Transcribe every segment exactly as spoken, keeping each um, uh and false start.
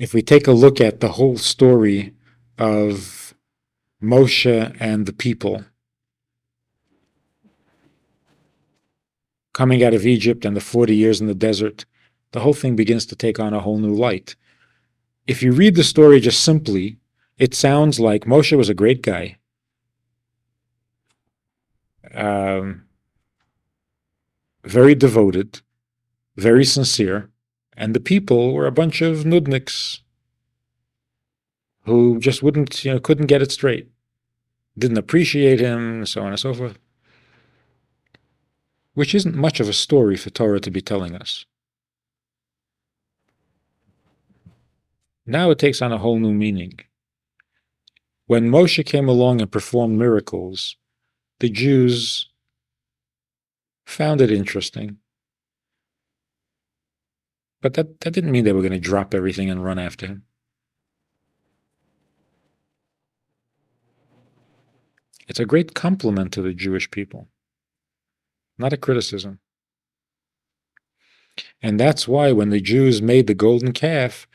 if we take a look at the whole story of Moshe and the people coming out of Egypt and the forty years in the desert, the whole thing begins to take on a whole new light. If you read the story just simply, it sounds like Moshe was a great guy. Um, very devoted, very sincere, and the people were a bunch of nudniks who just wouldn't, you know, couldn't get it straight, didn't appreciate him, so on and so forth, which isn't much of a story for Torah to be telling us. Now it takes on a whole new meaning. When Moshe came along and performed miracles, the Jews found it interesting. But that, that didn't mean they were going to drop everything and run after him. It's a great compliment to the Jewish people, not a criticism. And that's why when the Jews made the golden calf,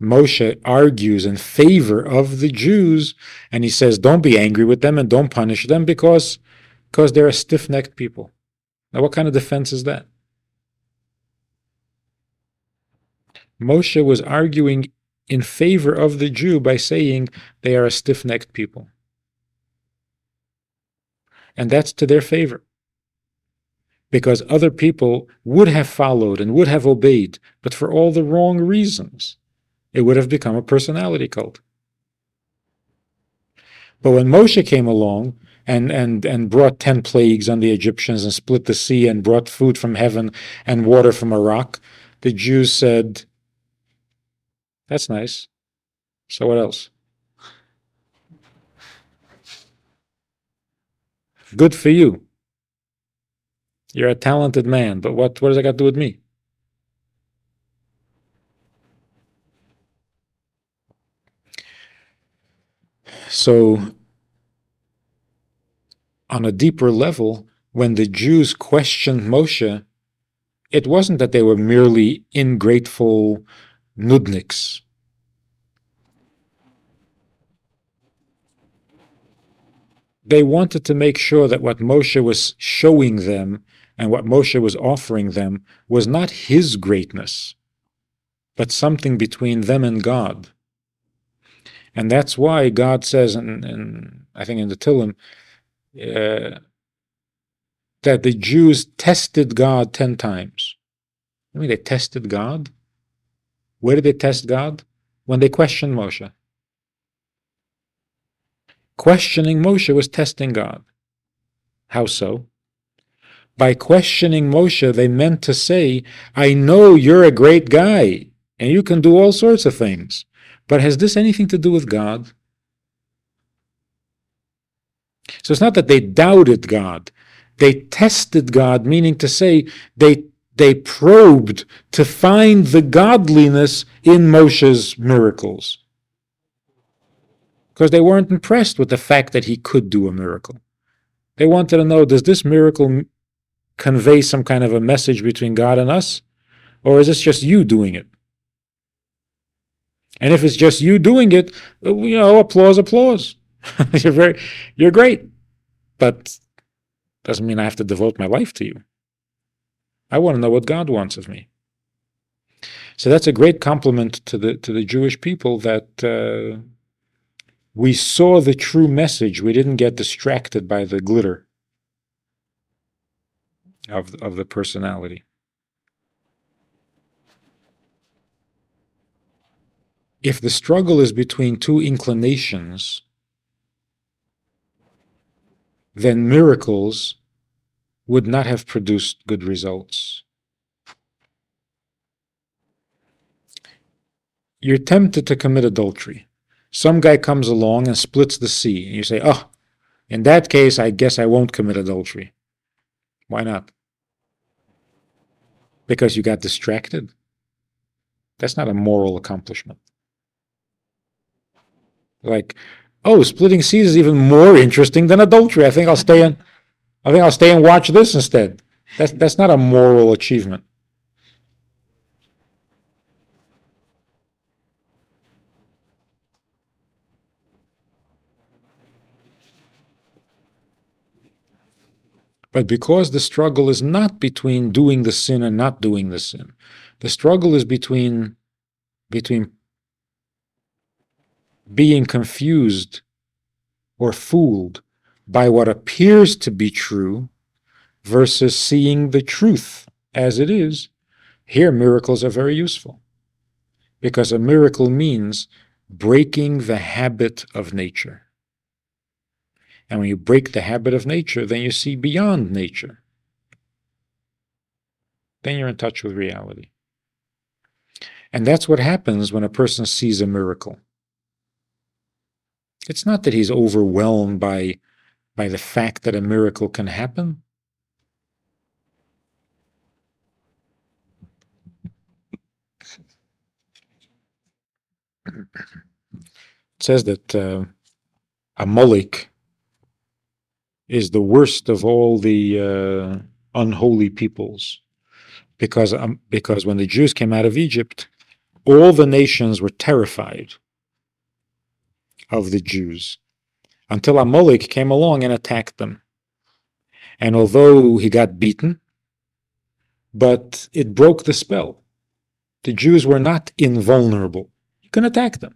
Moshe argues in favor of the Jews, and he says, don't be angry with them and don't punish them because, because they're a stiff-necked people. Now, what kind of defense is that? Moshe was arguing in favor of the Jew by saying they are a stiff-necked people. And that's to their favor, because other people would have followed and would have obeyed, but for all the wrong reasons. It would have become a personality cult. But when Moshe came along and, and, and brought ten plagues on the Egyptians and split the sea and brought food from heaven and water from a rock, the Jews said, that's nice. So what else? Good for you. You're a talented man, but what, what does that got to do with me? So, on a deeper level, when the Jews questioned Moshe, it wasn't that they were merely ingrateful nudniks. They wanted to make sure that what Moshe was showing them and what Moshe was offering them was not his greatness, but something between them and God. And that's why God says, and, and I think in the Tehillim, uh, that the Jews tested God ten times. I mean, they tested God? Where did they test God? When they questioned Moshe. Questioning Moshe was testing God. How so? By questioning Moshe, they meant to say, I know you're a great guy, and you can do all sorts of things. But has this anything to do with God? So it's not that they doubted God. They tested God, meaning to say they, they probed to find the godliness in Moshe's miracles. Because they weren't impressed with the fact that he could do a miracle. They wanted to know, does this miracle convey some kind of a message between God and us? Or is this just you doing it? And if it's just you doing it, you know, applause, applause. you're very, you're great. But doesn't mean I have to devote my life to you. I want to know what God wants of me. So that's a great compliment to the to the Jewish people that uh, we saw the true message. We didn't get distracted by the glitter of of the personality. If the struggle is between two inclinations, then miracles would not have produced good results. You're tempted to commit adultery. Some guy comes along and splits the sea, and you say, oh, in that case, I guess I won't commit adultery. Why not? Because you got distracted. That's not a moral accomplishment. Like, oh, splitting seas is even more interesting than adultery. I think I'll stay and I think I'll stay and watch this instead. That's that's not a moral achievement. But because the struggle is not between doing the sin and not doing the sin, the struggle is between, between being confused or fooled by what appears to be true versus seeing the truth as it is. Here miracles are very useful, because a miracle means breaking the habit of nature. And when you break the habit of nature, then you see beyond nature. Then you're in touch with reality. And that's what happens when a person sees a miracle. It's not that he's overwhelmed by, by the fact that a miracle can happen. It says that uh, Amalek is the worst of all the uh, unholy peoples, because um, because when the Jews came out of Egypt, all the nations were terrified of the Jews, until Amalek came along and attacked them. And although he got beaten, but it broke the spell. The Jews were not invulnerable. You can attack them.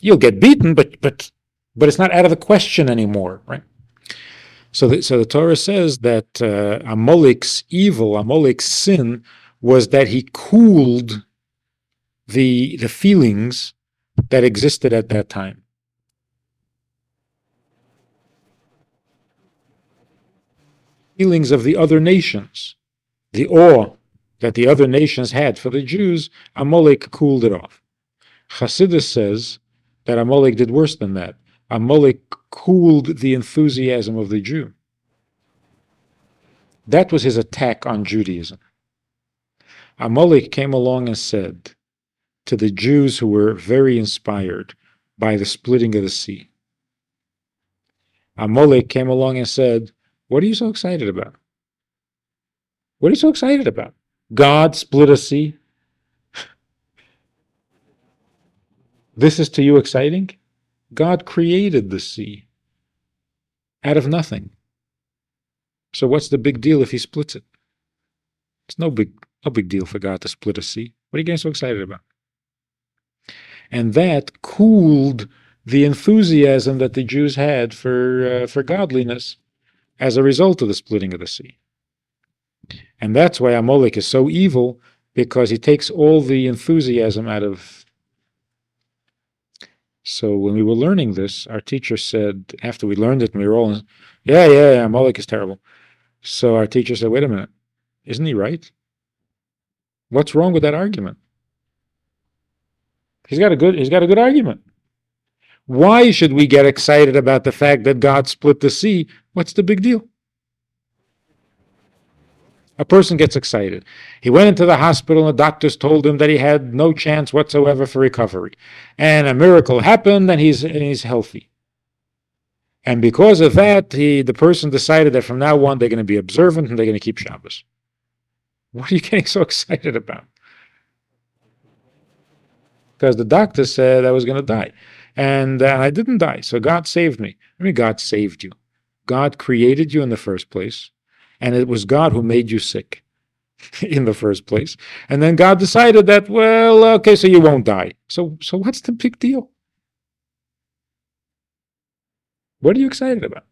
You'll get beaten, but but but it's not out of the question anymore, right? So the, so the Torah says that uh, Amalek's evil, Amalek's sin, was that he cooled the, the feelings that existed at that time. Feelings of the other nations, the awe that the other nations had for the Jews, Amalek cooled it off. Chassidus says that Amalek did worse than that. Amalek cooled the enthusiasm of the Jew. That was his attack on Judaism. Amalek came along and said to the Jews, who were very inspired by the splitting of the sea, Amalek came along and said, "What are you so excited about? What are you so excited about? God split a sea? This is to you exciting? God created the sea out of nothing. So what's the big deal if he splits it? It's no big, no big deal for God to split a sea. What are you guys so excited about?" And that cooled the enthusiasm that the Jews had for, uh, for godliness as a result of the splitting of the sea. And that's why Amalek is so evil, because he takes all the enthusiasm out of. So when we were learning this, our teacher said, after we learned it and we were all, yeah, yeah, yeah, Amalek is terrible. So our teacher said, wait a minute, isn't he right? What's wrong with that argument? He's got a good, he's got a good argument. Why should we get excited about the fact that God split the sea? What's the big deal? A person gets excited. He went into the hospital and the doctors told him that he had no chance whatsoever for recovery. And a miracle happened and he's, and he's healthy. And because of that, he, the person decided that from now on they're going to be observant and they're going to keep Shabbos. What are you getting so excited about? Because the doctor said I was going to die. And, uh, and I didn't die, so God saved me. I mean, God saved you. God created you in the first place. And it was God who made you sick in the first place. And then God decided that, well, okay, so you won't die. So so what's the big deal? What are you excited about?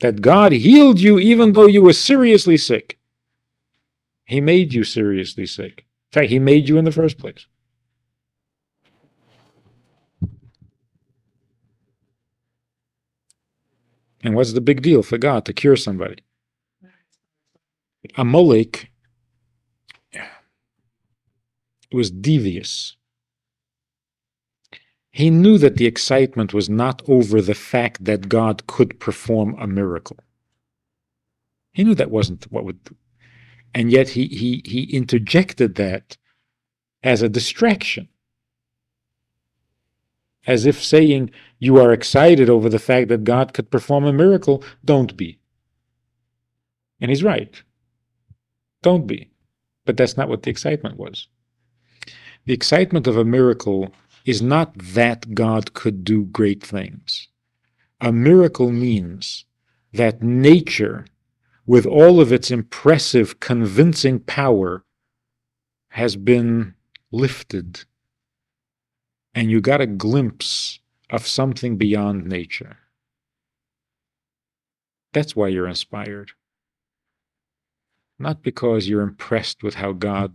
That God healed you even though you were seriously sick. He made you seriously sick. In fact, he made you in the first place. And what's the big deal for God to cure somebody? Amalek was devious. He knew that the excitement was not over the fact that God could perform a miracle. He knew that wasn't what would do. And yet he, he, he interjected that as a distraction. As if saying, you are excited over the fact that God could perform a miracle, don't be. And he's right. Don't be. But that's not what the excitement was. The excitement of a miracle is not that God could do great things. A miracle means that nature, with all of its impressive, convincing power, has been lifted, and you got a glimpse of something beyond nature. That's why you're inspired. Not because you're impressed with how God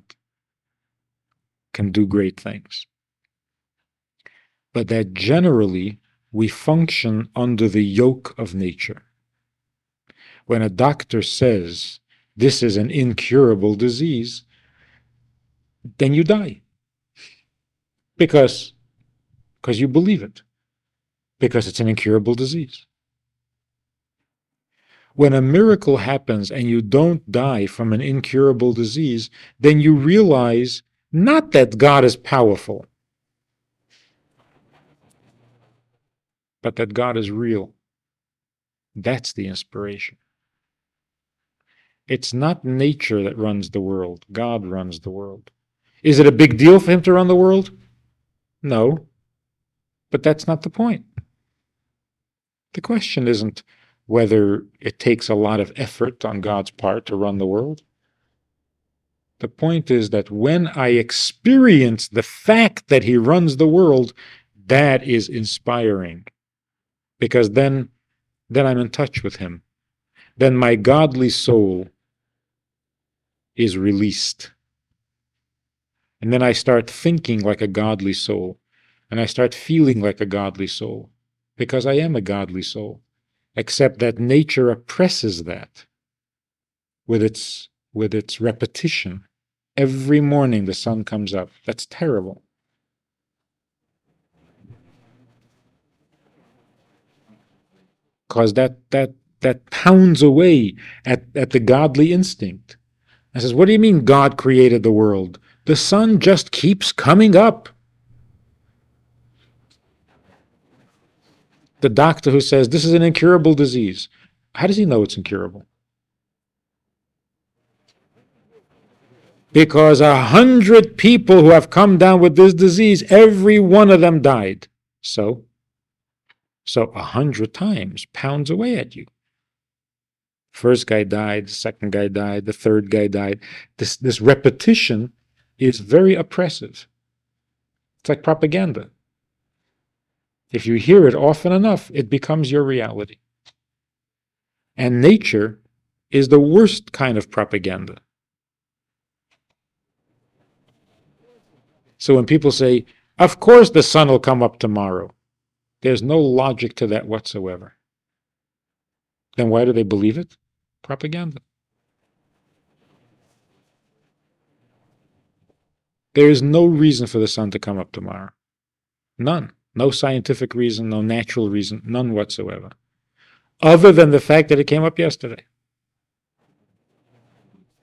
can do great things, but that generally we function under the yoke of nature. When a doctor says, this is an incurable disease, then you die. Because, because you believe it. Because it's an incurable disease. When a miracle happens and you don't die from an incurable disease, then you realize not that God is powerful, but that God is real. That's the inspiration. It's not nature that runs the world. God runs the world. Is it a big deal for him to run the world? No. But that's not the point. The question isn't whether it takes a lot of effort on God's part to run the world. The point is that when I experience the fact that he runs the world, that is inspiring. Because then, then I'm in touch with him. Then my godly soul is released. And then I start thinking like a godly soul. And I start feeling like a godly soul. Because I am a godly soul. Except that nature oppresses that with its with its repetition. Every morning the sun comes up. That's terrible. Because that that that pounds away at, at the godly instinct. I says, what do you mean God created the world? The sun just keeps coming up. The doctor who says, this is an incurable disease. How does he know it's incurable? Because a hundred people who have come down with this disease, every one of them died. So, so a hundred times pounds away at you. First guy died, second guy died, the third guy died. This, this repetition is very oppressive. It's like propaganda. If you hear it often enough, it becomes your reality. And nature is the worst kind of propaganda. So when people say, of course the sun will come up tomorrow, there's no logic to that whatsoever. Then why do they believe it? Propaganda. There is no reason for the sun to come up tomorrow. None. No scientific reason, no natural reason, none whatsoever. Other than the fact that it came up yesterday.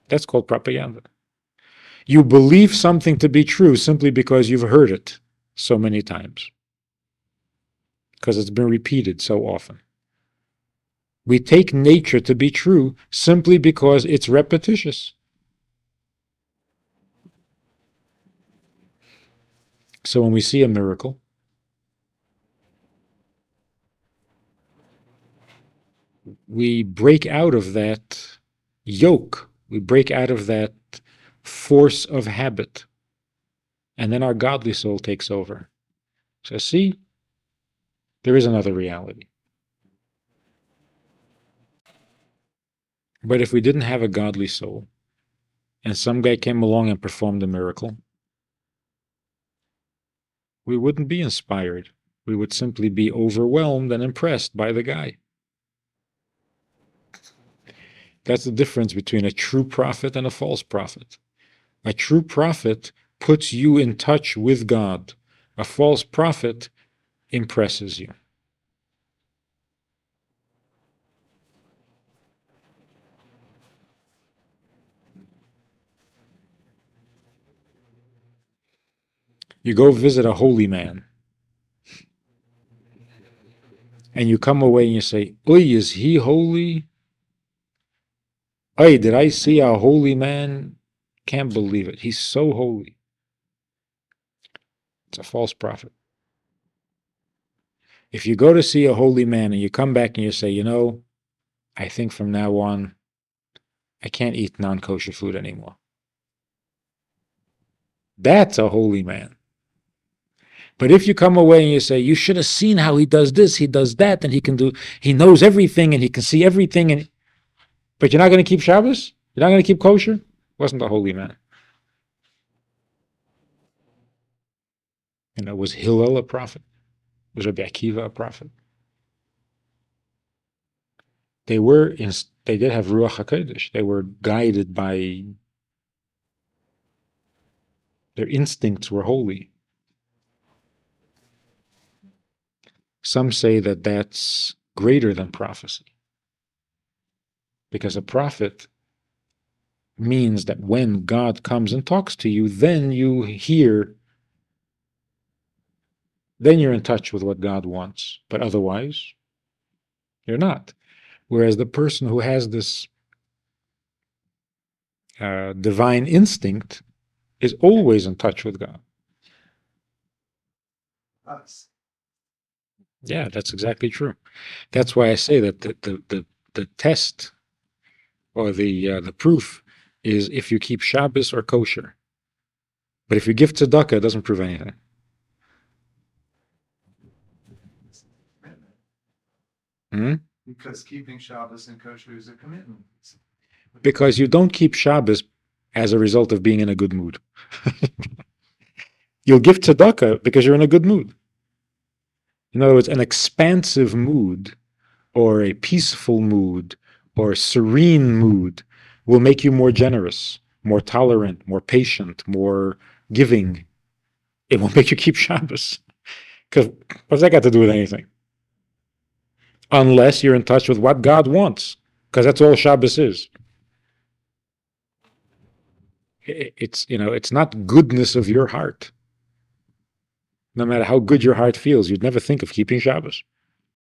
That's called propaganda. You believe something to be true simply because you've heard it so many times. Because it's been repeated so often. We take nature to be true simply because it's repetitious. So when we see a miracle, we break out of that yoke. We break out of that force of habit. And then our godly soul takes over. So see, there is another reality. But if we didn't have a godly soul, and some guy came along and performed a miracle, we wouldn't be inspired. We would simply be overwhelmed and impressed by the guy. That's the difference between a true prophet and a false prophet. A true prophet puts you in touch with God. A false prophet impresses you. You go visit a holy man. And you come away and you say, "Oy, is he holy? Oy, did I see a holy man? Can't believe it. He's so holy." It's a false prophet. If you go to see a holy man and you come back and you say, "You know, I think from now on, I can't eat non-kosher food anymore. That's a holy man. But if you come away and you say, you should have seen how he does this, he does that, and he can do, he knows everything, and he can see everything, and but you're not going to keep Shabbos? You're not going to keep kosher? Wasn't a holy man. You know, was Hillel a prophet? Was Rabbi Akiva a prophet? They were, in, they did have Ruach HaKadosh. They were guided by, their instincts were holy. Some say that that's greater than prophecy. Because a prophet means that when God comes and talks to you, then you hear, then you're in touch with what God wants. But otherwise, you're not. Whereas the person who has this uh, divine instinct is always in touch with God. Us. Yeah, that's exactly true. That's why I say that the the, the, the test or the uh, the proof is if you keep Shabbos or kosher. But if you give tzedakah, it doesn't prove anything. Hmm? Because keeping Shabbos and kosher is a commitment. Because you don't keep Shabbos as a result of being in a good mood. You'll give tzedakah because you're in a good mood. In other words, an expansive mood or a peaceful mood or a serene mood will make you more generous, more tolerant, more patient, more giving. It will make you keep Shabbos. Because what's that got to do with anything? Unless you're in touch with what God wants, because that's all Shabbos is. It's, you know, it's not goodness of your heart. No matter how good your heart feels, you'd never think of keeping Shabbos.